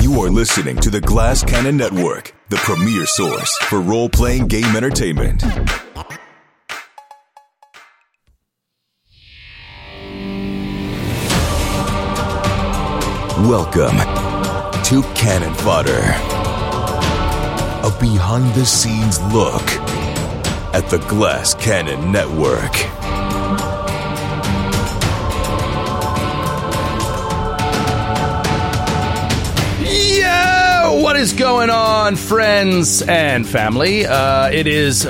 You are listening to the Glass Cannon Network, the premier source for role-playing game entertainment. Welcome to Cannon Fodder, a behind-the-scenes look at the Glass Cannon Network. What is going on, friends and family? It is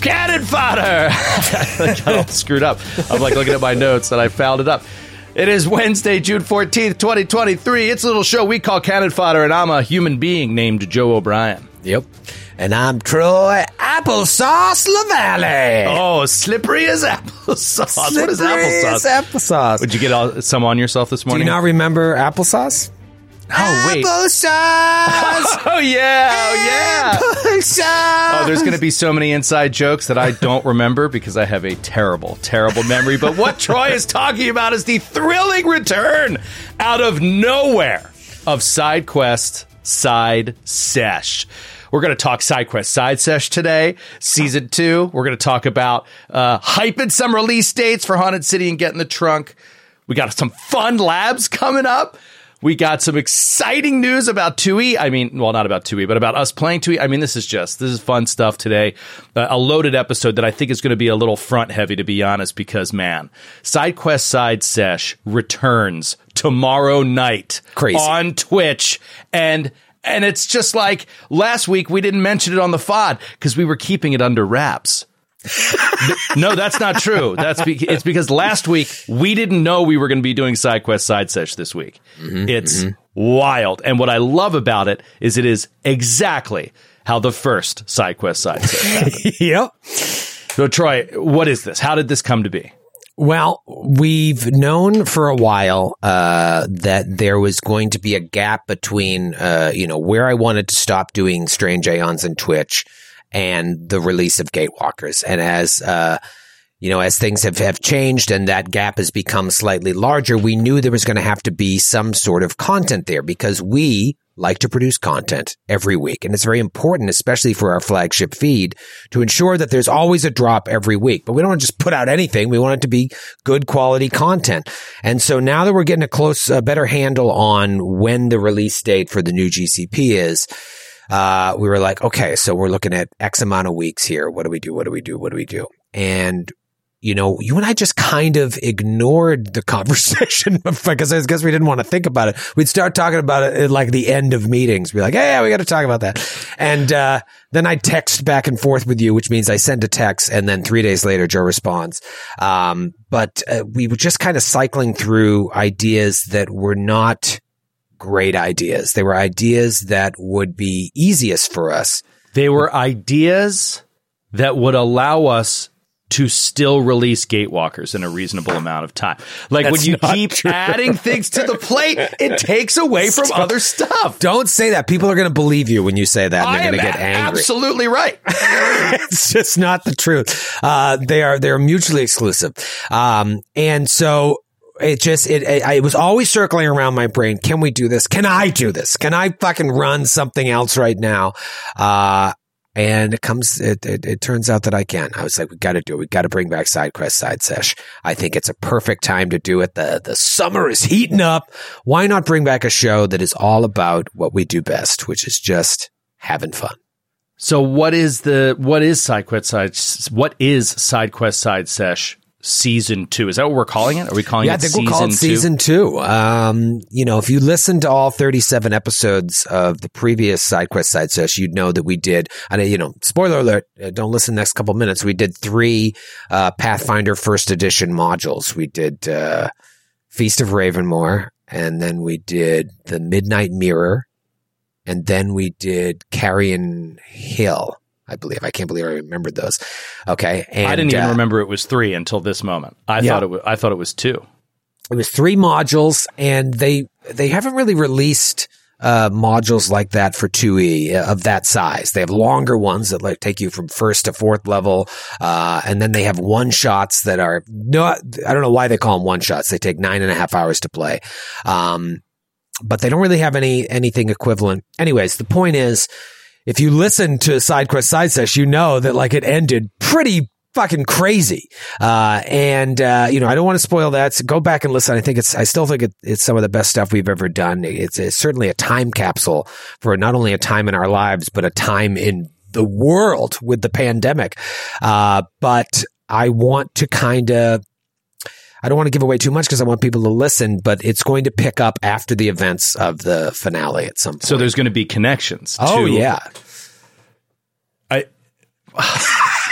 Cannon Fodder. I got all screwed up. I'm like looking at my notes and I fouled it up. It is Wednesday, June 14th, 2023. It's a little show we call Cannon Fodder, and I'm a human being named Joe O'Brien. Yep. And I'm Troy Applesauce LaValle. Oh, slippery as applesauce. Slippery, what is applesauce? Applesauce. Would you get some on yourself this morning? Do you not remember applesauce? Oh, wait. Applesauce! Oh, yeah. Oh, yeah. Applesauce! Oh, there's going to be so many inside jokes that I don't remember because I have a terrible, terrible memory. But what Troy is talking about is the thrilling return out of nowhere of Side Quest Side Sesh. We're going to talk Side Quest Side Sesh today, Season 2. We're going to talk about hyping some release dates for Haunted City and Get in the Trunk. We got some fun labs coming up. We got some exciting news about 2E. I mean, well, not about 2E, but about us playing 2E. I mean, this is fun stuff today. A loaded episode that I think is going to be a little front heavy, to be honest, because, man, Side Quest Side Sesh returns tomorrow night. Crazy. On Twitch. And it's just like last week we didn't mention it on the FOD because we were keeping it under wraps. No, that's not true. It's because last week we didn't know we were going to be doing Side Quest Side Sesh this week. Mm-hmm, it's wild. And what I love about it is exactly how the first Side Quest Side Sesh happened. Yep. So, Troy, what is this? How did this come to be? Well, we've known for a while that there was going to be a gap between, where I wanted to stop doing Strange Aeons and Twitch and the release of Gatewalkers. And as things have changed and that gap has become slightly larger, we knew there was going to have to be some sort of content there because we like to produce content every week. And it's very important, especially for our flagship feed, to ensure that there's always a drop every week. But we don't want to just put out anything. We want it to be good quality content. And so now that we're getting a better handle on when the release date for the new GCP is, we were like, okay, so we're looking at X amount of weeks here. What do we do? And, you and I just kind of ignored the conversation because I guess we didn't want to think about it. We'd start talking about it at like the end of meetings. We're like, hey, yeah, we got to talk about that. And then I text back and forth with you, which means I send a text and then 3 days later, Joe responds. But we were just kind of cycling through ideas that were not great ideas. They were ideas that would be easiest for us. They were ideas that would allow us to still release Gatewalkers in a reasonable amount of time. Like, that's when you keep true. Adding things to the plate, it takes away from other stuff. Don't say that. People are going to believe you when you say that, and they're going to get angry. Absolutely right. It's just not the truth. They're mutually exclusive. And so It was always circling around my brain. Can we do this? Can I do this? Can I fucking run something else right now? And it turns out that I can. I was like, we got to do it. We got to bring back Side Quest Side Sesh. I think it's a perfect time to do it. The summer is heating up. Why not bring back a show that is all about what we do best, which is just having fun? So what is Side Quest Side Sesh? Season 2. Is that what we're calling it? Are we calling it Season 2? Yeah, I think we'll call it Season 2. If you listen to all 37 episodes of the previous Side Quest Side Sesh, you'd know that we did, spoiler alert, don't listen the next couple minutes, we did 3 Pathfinder First Edition modules. We did Feast of Ravenmore, and then we did the Midnight Mirror, and then we did Carrion Hill, I believe. I can't believe I remembered those. Okay. And I didn't even remember it was three until this moment. I thought it was two. It was three modules, and they haven't really released modules like that for 2E of that size. They have longer ones that like take you from first to fourth level, and then they have one shots that are not. I don't know why they call them one shots. They take 9.5 hours to play, but they don't really have anything equivalent. Anyways, the point is, if you listen to Side Quest Side Sesh, you know that like it ended pretty fucking crazy. I don't want to spoil that. So go back and listen. I still think it's some of the best stuff we've ever done. It's certainly a time capsule for not only a time in our lives, but a time in the world with the pandemic. But I want to I don't want to give away too much because I want people to listen, but it's going to pick up after the events of the finale at some point. So there's going to be connections. Oh, yeah.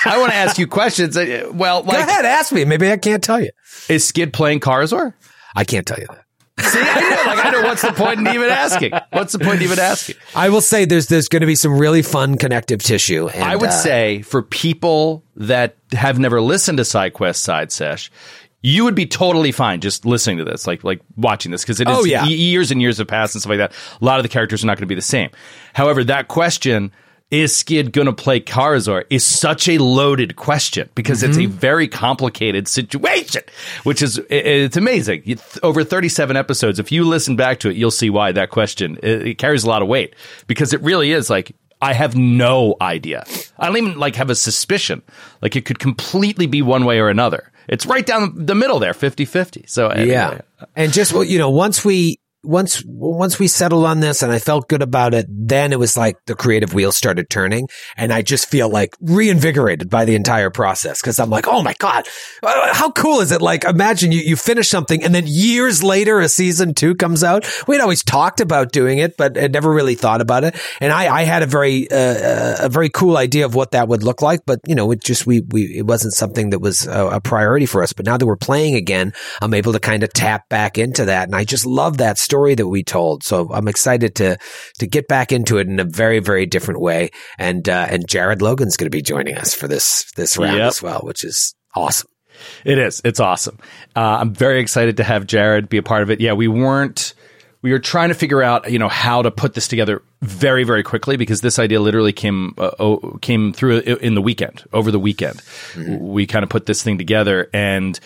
I want to ask you questions. Well, go ahead, ask me. Maybe I can't tell you. Is Skid playing Karazor? I can't tell you that. See, I know. Like, I know. What's the point in even asking? I will say there's going to be some really fun connective tissue. And, I would say for people that have never listened to Side Quest Side Sesh, you would be totally fine just listening to this, like watching this, because it is years and years have passed and stuff like that. A lot of the characters are not going to be the same. However, that question, is Skid going to play Karazor, is such a loaded question because it's a very complicated situation, which is, it's amazing. Over 37 episodes, if you listen back to it, you'll see why that question, it carries a lot of weight because it really is like, I have no idea. I don't even like have a suspicion. Like it could completely be one way or another. It's right down the middle there, 50-50. So yeah. And just, you know, once we settled on this and I felt good about it, then it was like the creative wheels started turning and I just feel like reinvigorated by the entire process because I'm like, oh my God, how cool is it? Like imagine you finish something and then years later a season 2 comes out. We'd always talked about doing it, but I never really thought about it. And I had a very cool idea of what that would look like, but you know, it just, it wasn't something that was a priority for us. But now that we're playing again, I'm able to kind of tap back into that. And I just love that story that we told, so I'm excited to get back into it in a very, very different way. And Jared Logan's going to be joining us for this round as well, which is awesome. It is. It's awesome. I'm very excited to have Jared be a part of it. Yeah, we were trying to figure out, you know, how to put this together very, very quickly because this idea literally came through in the weekend. Over the weekend, we kind of put this thing together and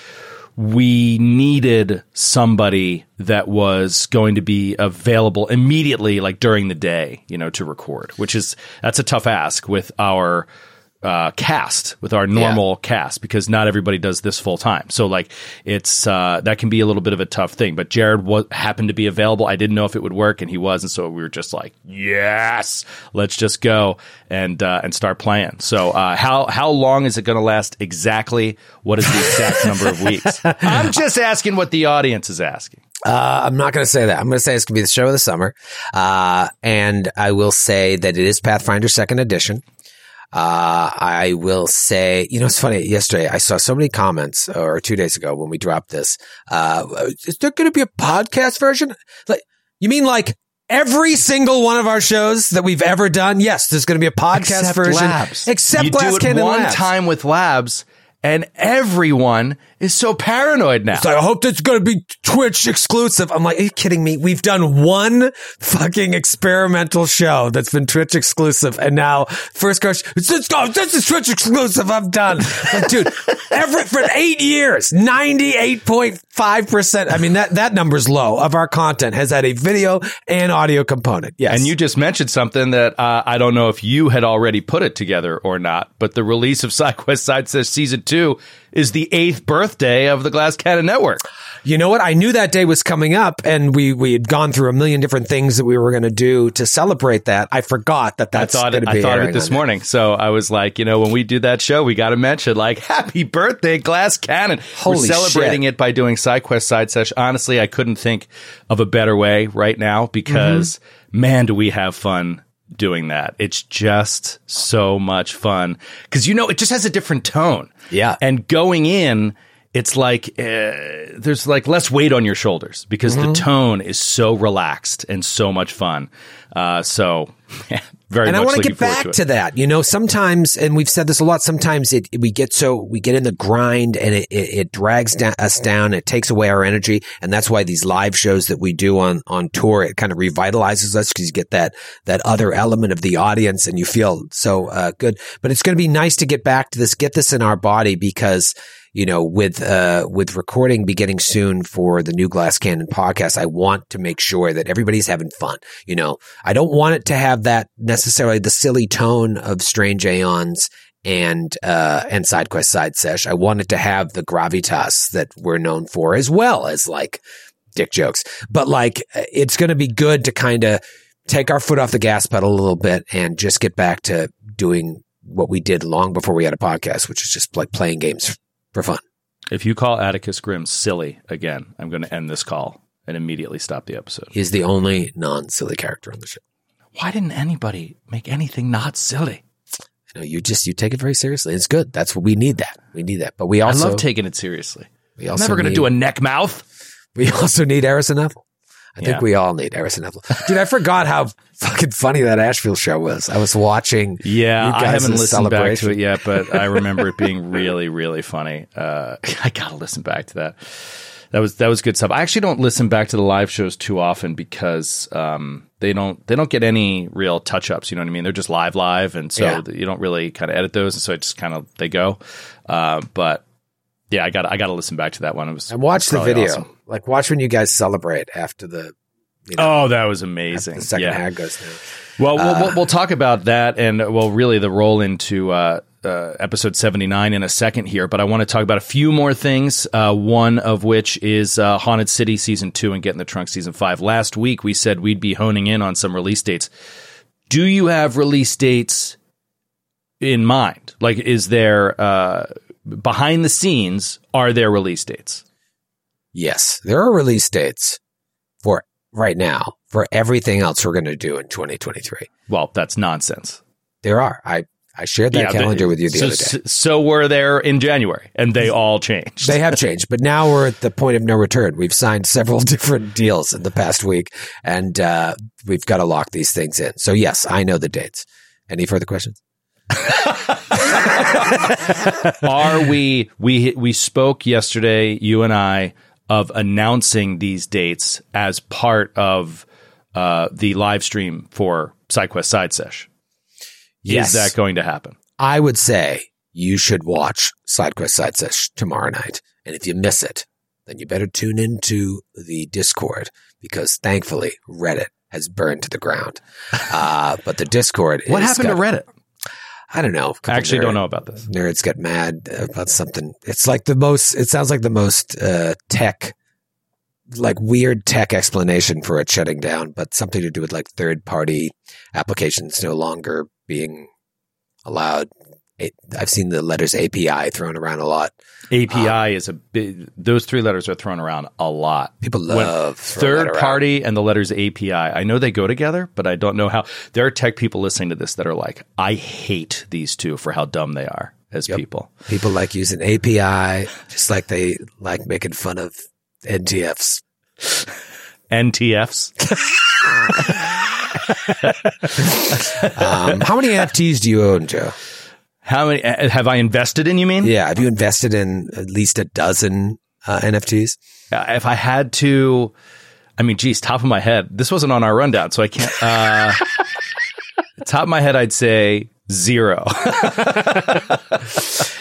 we needed somebody that was going to be available immediately, like during the day, you know, to record, that's a tough ask with our normal cast, because not everybody does this full time. So like it's that can be a little bit of a tough thing, but Jared happened to be available. I didn't know if it would work and he was. And so we were just like, yes, let's just go and start playing. So how long is it going to last exactly? What is the exact number of weeks? I'm just asking what the audience is asking. I'm not going to say that. I'm going to say it's going to be the show of the summer. And I will say that it is Pathfinder 2nd edition. I will say, you know, it's funny. Yesterday, I saw so many comments, or 2 days ago when we dropped this. Is there going to be a podcast version? Like, you mean like every single one of our shows that we've ever done? Yes, there's going to be a podcast version. Labs. Except you Glass Cannon Labs. One time with Labs. And everyone is so paranoid now. So I hope that's going to be Twitch exclusive. I'm like, are you kidding me? We've done one fucking experimental show that's been Twitch exclusive. And now first question, this is Twitch exclusive. I'm done. Like, dude, for 8 years, 98.5%. I mean, that number's low of our content has had a video and audio component. Yes. And you just mentioned something that I don't know if you had already put it together or not, but the release of Side Quest Side Sesh Season 2 is the 8th birthday of the Glass Cannon Network. You know what? I knew that day was coming up, and we had gone through a million different things that we were going to do to celebrate that. I forgot that that's going to be airing. I thought of it this morning, so I was like, you know, when we do that show, we got to mention, like, happy birthday, Glass Cannon. Holy shit. We're celebrating it by doing Side Quest Side Sesh. Honestly, I couldn't think of a better way right now because, man, do we have fun doing that. It's just so much fun because, you know, it just has a different tone. Yeah. And going in, it's like there's like less weight on your shoulders because the tone is so relaxed and so much fun. Very much. And I want to get back to that. You know, sometimes, and we've said this a lot, sometimes we get in the grind and it drags us down. It takes away our energy. And that's why these live shows that we do on tour, it kind of revitalizes us because you get that other element of the audience and you feel so good. But it's going to be nice to get back to this, get this in our body because, you know, with recording beginning soon for the new Glass Cannon podcast, I want to make sure that everybody's having fun. You know, I don't want it to have that necessarily the silly tone of Strange Aeons and Side Quest Side Sesh. I want it to have the gravitas that we're known for, as well as like dick jokes. But like, it's going to be good to kind of take our foot off the gas pedal a little bit and just get back to doing what we did long before we had a podcast, which is just like playing games for fun. If you call Atticus Grimm silly again, I'm going to end this call and immediately stop the episode. He's the only non-silly character on the show. Why didn't anybody make anything not silly? No, you take it very seriously. It's good. That's what we need. That we need that. But we also I love taking it seriously. We also I'm never going to do a neck mouth. We also need Eris and Ethel. I think we all need Eris and Ethel. Dude, I forgot how fucking funny that Asheville show was. I was watching. Yeah, I haven't listened back to it yet, but I remember it being really, really funny. I gotta listen back to that. That was good stuff. I actually don't listen back to the live shows too often because they don't get any real touch-ups, you know what I mean? They're just live, and so you don't really kind of edit those, and so it just kind of they go. But yeah, I got to listen back to that one. It was and watch the video. Awesome. Like watch when you guys celebrate after the that was amazing. The second half goes through. Well, we'll talk about that and well, really the roll into episode 79 in a second here, but I want to talk about a few more things. One of which is Haunted City Season 2 and Get in the Trunk Season 5. Last week, we said we'd be honing in on some release dates. Do you have release dates in mind? Like, is there behind the scenes, are there release dates? Yes, there are release dates for right now for everything else we're going to do in 2023. Well, that's nonsense. There are. I shared that calendar with you the other day. So were there in January, and they all changed. They have changed, but now we're at the point of no return. We've signed several different deals in the past week, and we've got to lock these things in. So, yes, I know the dates. Any further questions? Are we spoke yesterday, you and I, of announcing these dates as part of the live stream for Side Quest Side Sesh. Yes. Is that going to happen? I would say you should watch Side Quest Side Sesh tomorrow night. And if you miss it, then you better tune into the Discord because thankfully Reddit has burned to the ground. But the Discord is... What happened to Reddit? I don't know. I actually don't know about this. Nerds get mad about something. It's like the most... It sounds like the most tech... like weird tech explanation for it shutting down, but something to do with like third-party applications no longer being allowed. I've seen the letters API thrown around a lot. API is a big, those three letters are thrown around a lot. People love third-party and the letters API. I know they go together, but I don't know how. There are tech people listening to this that are like, I hate these two for how dumb they are as people. People like using API, just like they like making fun of NTFs. NTFs? How many NFTs do you own, Joe? How many have I invested in, you mean? Yeah. Have you invested in at least a dozen NFTs? If I had to, I mean, geez, top of my head, this wasn't on our rundown, so I can't. Top of my head, I'd say 0.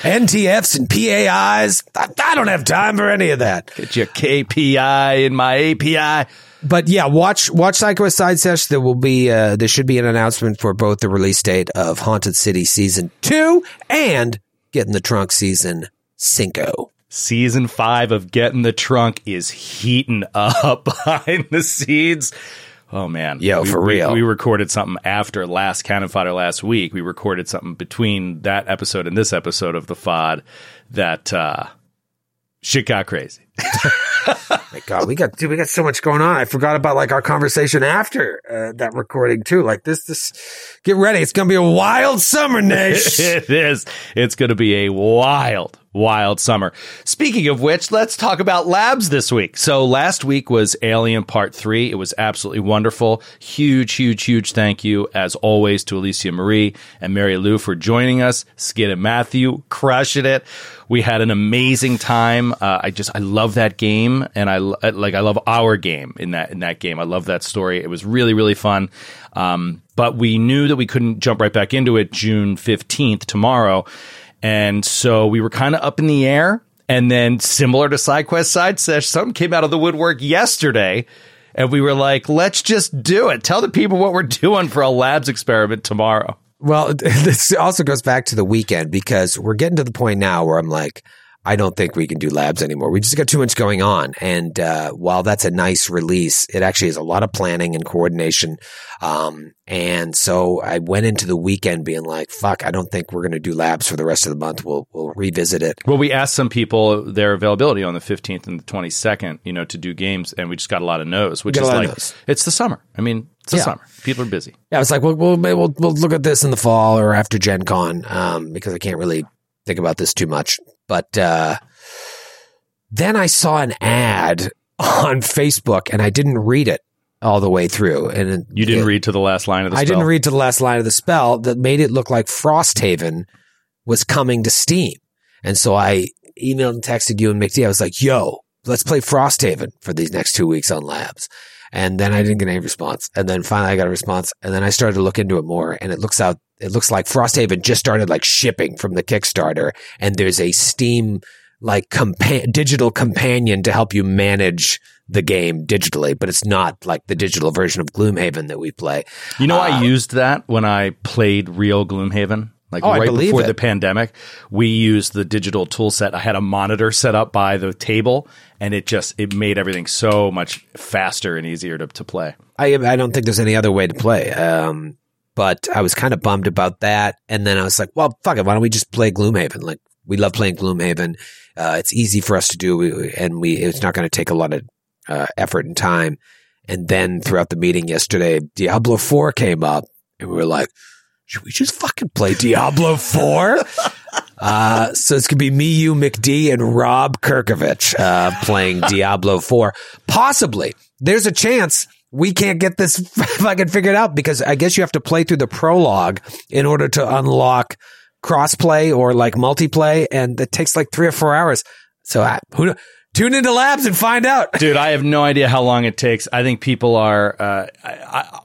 NTFs and PAIs. I don't have time for any of that. Get your KPI in my API. But yeah, watch Side Quest Side Sesh. There will be there should be an announcement for both the release date of Haunted City Season 2 and Get in the Trunk Season 5. Season 5 of Get in the Trunk is heating up behind the scenes. Oh man, yo, for real. We recorded something after last Cannon Fodder last week. We recorded something between that episode and this episode of the Fod that shit got crazy. My God, we got so much going on. I forgot about like our conversation after that recording too. Like this, get ready. It's going to be a wild summer, Nish. It is. It's going to be a wild, wild summer. Speaking of which, let's talk about labs this week. So last week was Alien Part 3. It was absolutely wonderful. Huge thank you, as always, to Alicia Marie and Mary Lou for joining us. Skid and Matthew crushing it. We had an amazing time. I love that game, and I love our game in that game. I love that story. It was really fun. But we knew that we couldn't jump right back into it June 15th, tomorrow. And so we were kind of up in the air. And then, similar to Side Quest Side Sesh, something came out of the woodwork yesterday. And we were like, let's just do it. Tell the people what we're doing for a labs experiment tomorrow. Well, this also goes back to the weekend, because we're getting to the point now where I'm like, I don't think we can do labs anymore. We just got too much going on. And while that's a nice release, it actually is a lot of planning and coordination. And so I went into the weekend being like, fuck, I don't think we're going to do labs for the rest of the month. We'll revisit it. Well, we asked some people their availability on the 15th and the 22nd, to do games. And we just got a lot of no's, which is like, it's the summer. I mean, it's the summer. People are busy. Yeah, I was like, we'll look at this in the fall or after Gen Con, because I can't really think about this too much. But then I saw an ad on Facebook, and I didn't read it all the way through. And you didn't read to the last line of the spell. I didn't read to the last line of the spell that made it look like Frosthaven was coming to Steam. And so I emailed and texted you and McD. I was like, yo, let's play Frosthaven for these next 2 weeks on labs. And then I didn't get any response. And then finally I got a response. And then I started to look into it more. And it looks like Frosthaven just started shipping from the Kickstarter. And there's a Steam digital companion to help you manage the game digitally. But it's not like the digital version of Gloomhaven that we play. I used that when I played real Gloomhaven. Right before the pandemic, we used the digital tool set. I had a monitor set up by the table, and it made everything so much faster and easier to play. I don't think there's any other way to play. But I was kind of bummed about that. And then I was like, well, fuck it. Why don't we just play Gloomhaven? We love playing Gloomhaven. It's easy for us to do, it's not going to take a lot of effort and time. And then throughout the meeting yesterday, Diablo 4 came up, and we were like, should we just fucking play Diablo 4? So it's going to be me, you, McD, and Rob Kirkovich playing Diablo 4. Possibly. There's a chance we can't get this fucking figured out, because I guess you have to play through the prologue in order to unlock crossplay or multiplay, and it takes 3 or 4 hours. So tune into labs and find out. Dude, I have no idea how long it takes. I think people are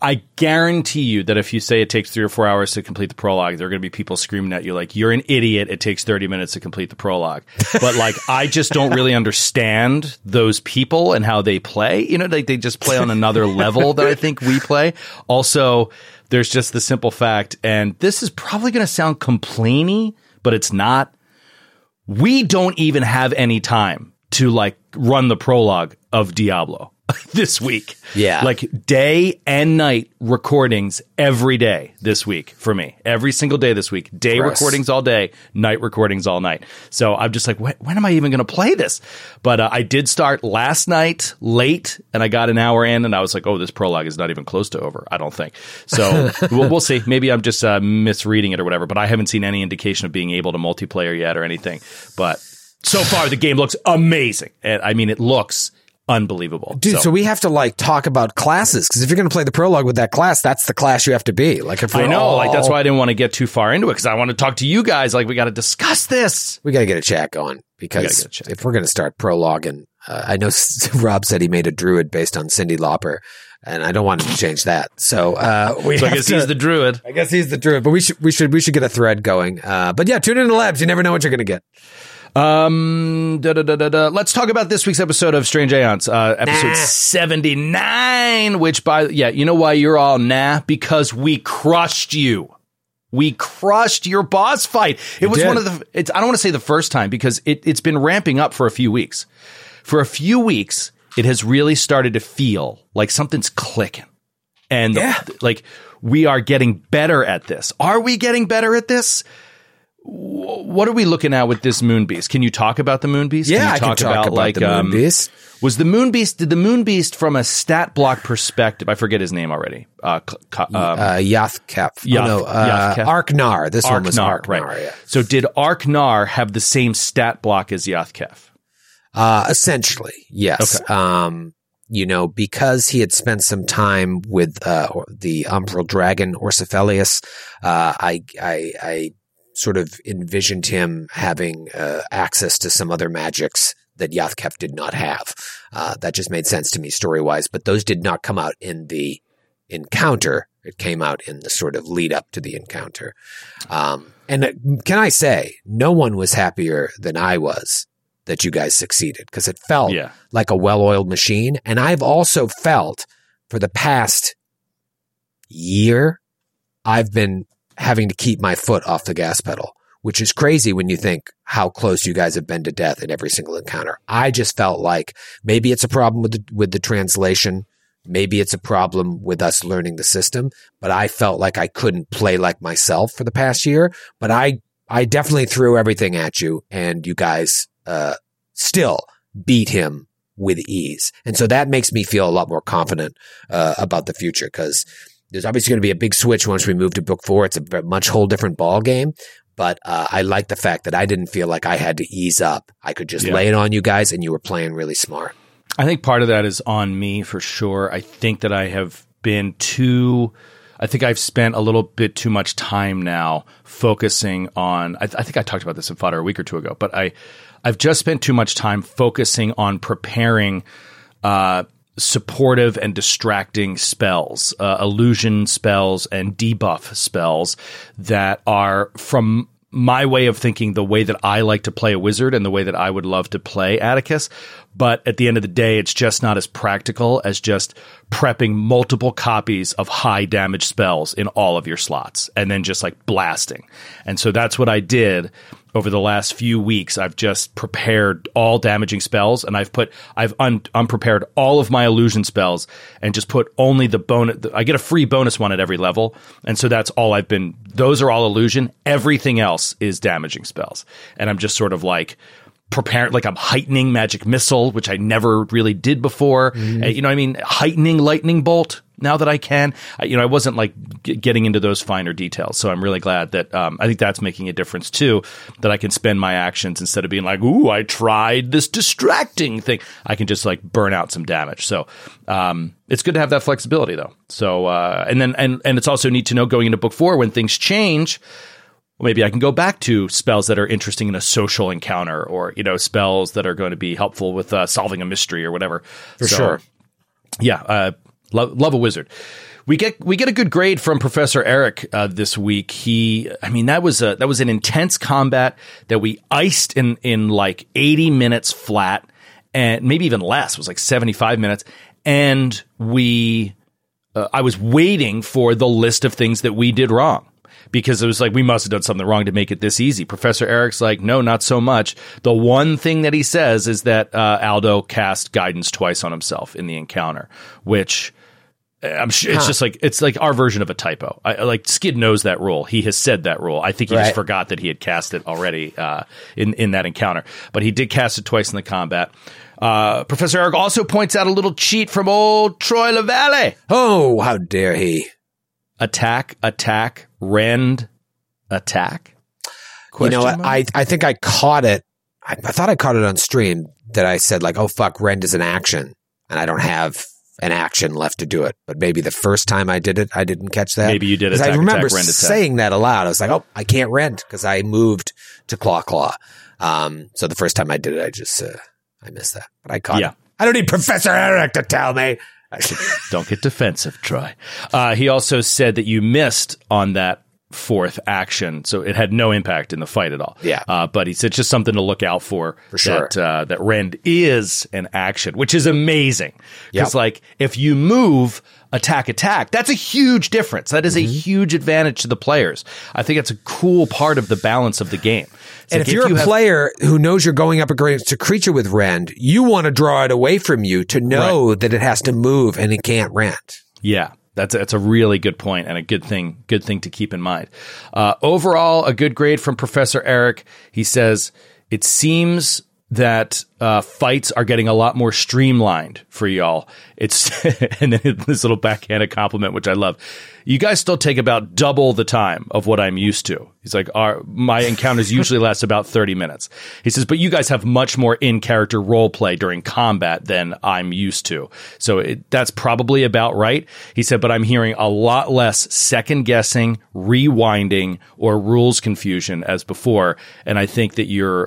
I guarantee you that if you say it takes 3 or 4 hours to complete the prologue, there are going to be people screaming at you like, you're an idiot. It takes 30 minutes to complete the prologue. But I just don't really understand those people and how they play. They just play on another level that I think we play. Also, there's just the simple fact, and this is probably going to sound complainy, but it's not. We don't even have any time to run the prologue of Diablo this week. Yeah. Day and night recordings every day this week for me. Every single day this week. Day recordings all day, night recordings all night. So I'm just like, when am I even going to play this? But I did start last night late, and I got an hour in, and I was like, oh, this prologue is not even close to over, I don't think. So we'll see. Maybe I'm just misreading it or whatever, but I haven't seen any indication of being able to multiplayer yet or anything. But so far, the game looks amazing. And I mean, it looks unbelievable. Dude, so we have to talk about classes, because if you're going to play the prologue with that class, that's the class you have to be. That's why I didn't want to get too far into it, because I want to talk to you guys. We got to discuss this. We got to get a chat going, because if we're going to start prologuing, I know Rob said he made a druid based on Cyndi Lauper, and I don't want him to change that. So he's the druid. I guess he's the druid, but we should get a thread going. But yeah, tune into labs. You never know what you're going to get. Let's talk about this week's episode of Strange Aeons, episode 79, which you know why you're all because we crushed you. We crushed your boss fight. It was one of the, I don't want to say the first time, because it's been ramping up for a few weeks. For a few weeks, it has really started to feel like something's clicking. And we are getting better at this. Are we getting better at this? What are we looking at with this moon beast? Can you talk about the moon beast? Yeah, I can talk about the moon beast. Was the moon beast? Did the moon beast from a stat block perspective? I forget his name already. Yathkef. Arknar. This one was Arknar. Right. Yeah. So did Arknar have the same stat block as Yathkef? Essentially, yes. Okay. Because he had spent some time with the Umbral Dragon Orsifelius, I sort of envisioned him having access to some other magics that Yathkef did not have. That just made sense to me story-wise, but those did not come out in the encounter. It came out in the sort of lead-up to the encounter. Can I say, no one was happier than I was that you guys succeeded, because it felt like a well-oiled machine. And I've also felt for the past year, I've been having to keep my foot off the gas pedal, which is crazy when you think how close you guys have been to death in every single encounter. I just felt like maybe it's a problem with the translation. Maybe it's a problem with us learning the system, but I felt like I couldn't play like myself for the past year, but I definitely threw everything at you, and you guys still beat him with ease. And so that makes me feel a lot more confident about the future, because there's obviously going to be a big switch once we move to book 4. It's a much whole different ball game, but I like the fact that I didn't feel like I had to ease up. I could just lay it on you guys, and you were playing really smart. I think part of that is on me for sure. I think that I have been too – I think I've spent a little bit too much time now focusing on – I think I talked about this in Fodder a week or two ago, but I've just spent too much time focusing on preparing supportive and distracting spells, illusion spells and debuff spells that are, from my way of thinking, the way that I like to play a wizard and the way that I would love to play Atticus. But at the end of the day, it's just not as practical as just prepping multiple copies of high damage spells in all of your slots and then just like blasting. And so that's what I did over the last few weeks. I've just prepared all damaging spells, and I've unprepared all of my illusion spells and just put only the bonus. I get a free bonus one at every level. And so that's all I've been. Those are all illusion. Everything else is damaging spells. And I'm just sort of like prepared, like I'm heightening magic missile, which I never really did before. Mm-hmm. You know what I mean? Heightening lightning bolt. Now that I can, I wasn't like getting into those finer details. So I'm really glad that I think that's making a difference too, that I can spend my actions instead of being like, ooh, I tried this distracting thing. I can just like burn out some damage. So it's good to have that flexibility though. So and it's also neat to know going into book 4 when things change, maybe I can go back to spells that are interesting in a social encounter, or, spells that are going to be helpful with solving a mystery or whatever. For sure. Yeah. Love a wizard. We get a good grade from Professor Eric this week. That was an intense combat that we iced in like 80 minutes flat, and maybe even less. It was like 75 minutes, and I was waiting for the list of things that we did wrong, because it was like, we must have done something wrong to make it this easy. Professor Eric's like, no, not so much. The one thing that he says is that Aldo cast guidance twice on himself in the encounter, which I'm sure it's just like, it's like our version of a typo. Skid knows that rule. He has said that rule. I think he just forgot that he had cast it already in that encounter, but he did cast it twice in the combat. Professor Eric also points out a little cheat from old Troy LaValle. Oh, how dare he. Attack, rend, attack. I think I caught it. I thought I caught it on stream that I said like, oh fuck, rend is an action, and I don't have an action left to do it. But maybe the first time I did it, I didn't catch that. Maybe you did. Attack, I remember attack, rend, attack. Saying that aloud. I was like, oh, I can't rend because I moved to claw. So the first time I did it, I just I missed that, but I caught it. I don't need Professor Eric to tell me. Don't get defensive, Troy. He also said that you missed on that fourth action, so it had no impact in the fight at all. Yeah. But he said just something to look out for sure. That rend is an action, which is amazing. Because if you move attack, that's a huge difference. That is a huge advantage to the players. I think it's a cool part of the balance of the game. And like if you have a player who knows you're going up against a creature with rend, you want to draw it away from you to know that it has to move and it can't rend. Yeah. That's a really good point and a good thing to keep in mind. Overall, a good grade from Professor Eric. He says, it seems that fights are getting a lot more streamlined for y'all. It's and then this little backhanded compliment, which I love. You guys still take about double the time of what I'm used to. He's like, my encounters usually last about 30 minutes. He says, but you guys have much more in-character role play during combat than I'm used to. So that's probably about right. He said, but I'm hearing a lot less second guessing, rewinding, or rules confusion as before. And I think that you're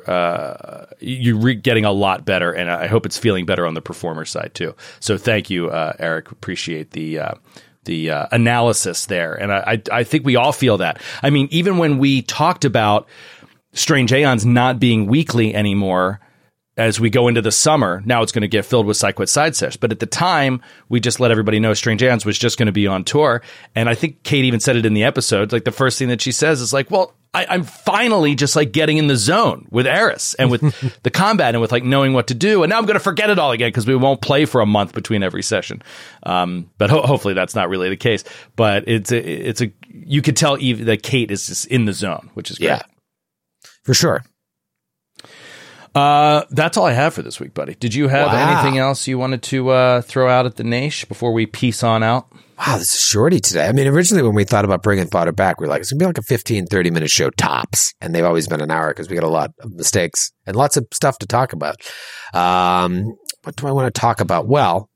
getting a lot better. And I hope it's feeling better on the performer side too. So thank you, Eric. Appreciate the analysis there. And I think we all feel that. I mean, even when we talked about Strange Aeons not being weekly anymore, as we go into the summer, now it's going to get filled with Side Quest Side Sesh. But at the time, we just let everybody know Strange Aeons was just going to be on tour. And I think Kate even said it in the episode. Like, the first thing that she says is like, well, I'm finally just like getting in the zone with Eris and with the combat and with like knowing what to do. And now I'm going to forget it all again because we won't play for a month between every session. But hopefully that's not really the case. But it's you could tell even that Kate is just in the zone, which is great. Yeah, for sure. That's all I have for this week, buddy. Did you have anything else you wanted to throw out at the niche before we peace on out? Wow, this is shorty today. I mean, originally when we thought about bringing Fodder back, we were like, it's going to be like a 15, 30-minute show tops. And they've always been an hour because we got a lot of mistakes and lots of stuff to talk about. What do I want to talk about? Well,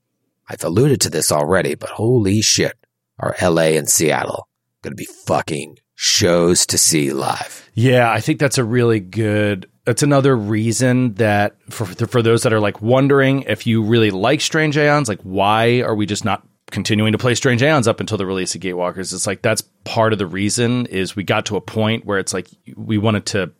I've alluded to this already, but holy shit, are LA and Seattle going to be fucking shows to see live? Yeah, I think that's a really good – that's another reason that for those that are like wondering if you really like Strange Aeons, like why are we just not – continuing to play Strange Aeons up until the release of Gatewalkers. It's like that's part of the reason is we got to a point where it's like we wanted to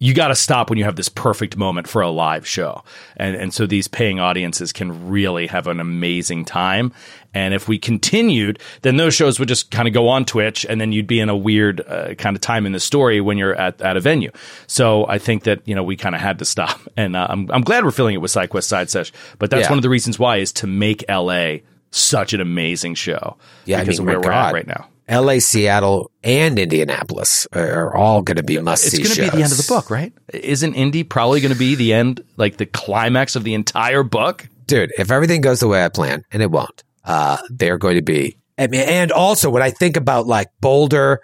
you got to stop when you have this perfect moment for a live show. And so these paying audiences can really have an amazing time. And if we continued, then those shows would just kind of go on Twitch and then you'd be in a weird kind of time in the story when you're at a venue. So I think that, you know, we kind of had to stop and I'm glad we're filling it with Side Quest Side Sesh, but that's one of the reasons why is to make LA such an amazing show. Yeah, because I mean, of where we're at right now. LA, Seattle, and Indianapolis are all going to be must-see shows. It's going to be the end of the book, right? Isn't Indy probably going to be the end, like the climax of the entire book? Dude, if everything goes the way I plan, and it won't, they're going to be. I mean, and also when I think about like Boulder,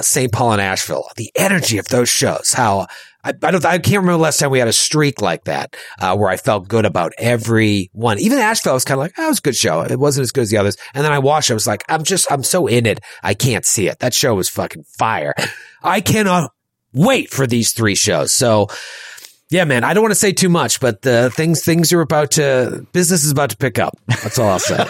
St. Paul, and Asheville, the energy of those shows, how I can't remember the last time we had a streak like that where I felt good about every one. Even Asheville was kind of like, oh, it was a good show. It wasn't as good as the others. And then I watched it. I was like, I'm so in it. I can't see it. That show was fucking fire. I cannot wait for these three shows. So, yeah, man, I don't want to say too much, but the things are about to – business is about to pick up. That's all I'll say.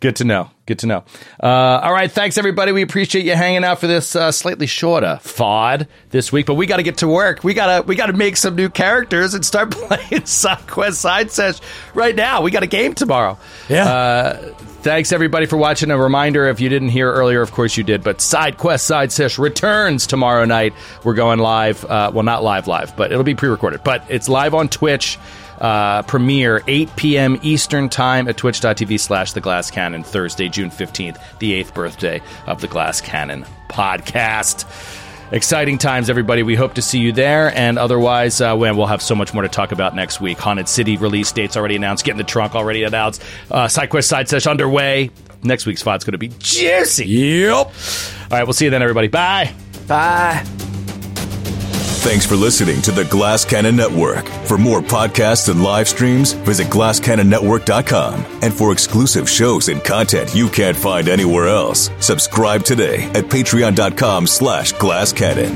Good to know. Good to know. All right. Thanks, everybody. We appreciate you hanging out for this slightly shorter FOD this week, but we got to get to work. We got to make some new characters and start playing Side Quest Side Sesh right now. We got a game tomorrow. Yeah. Thanks, everybody, for watching. A reminder, if you didn't hear earlier, of course you did, but Side Quest Side Sesh returns tomorrow night. We're going live. Well, not live, but it'll be pre-recorded, but it's live on Twitch. Premiere 8 p.m. Eastern time at twitch.tv/theglasscannon Thursday, June 15th, the 8th birthday of the Glass Cannon podcast. Exciting times, everybody. We hope to see you there. And otherwise, we'll have so much more to talk about next week. Haunted City release dates already announced. Get in the Trunk already announced. Side Quest Side Sesh underway. Next week's FOD's going to be juicy. Yep. All right. We'll see you then, everybody. Bye. Bye. Thanks for listening to the Glass Cannon Network. For more podcasts and live streams, visit glasscannonnetwork.com. And for exclusive shows and content you can't find anywhere else, subscribe today at patreon.com/glasscannon.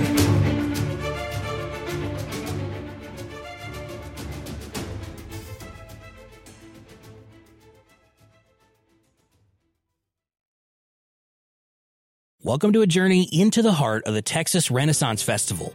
Welcome to a journey into the heart of the Texas Renaissance Festival,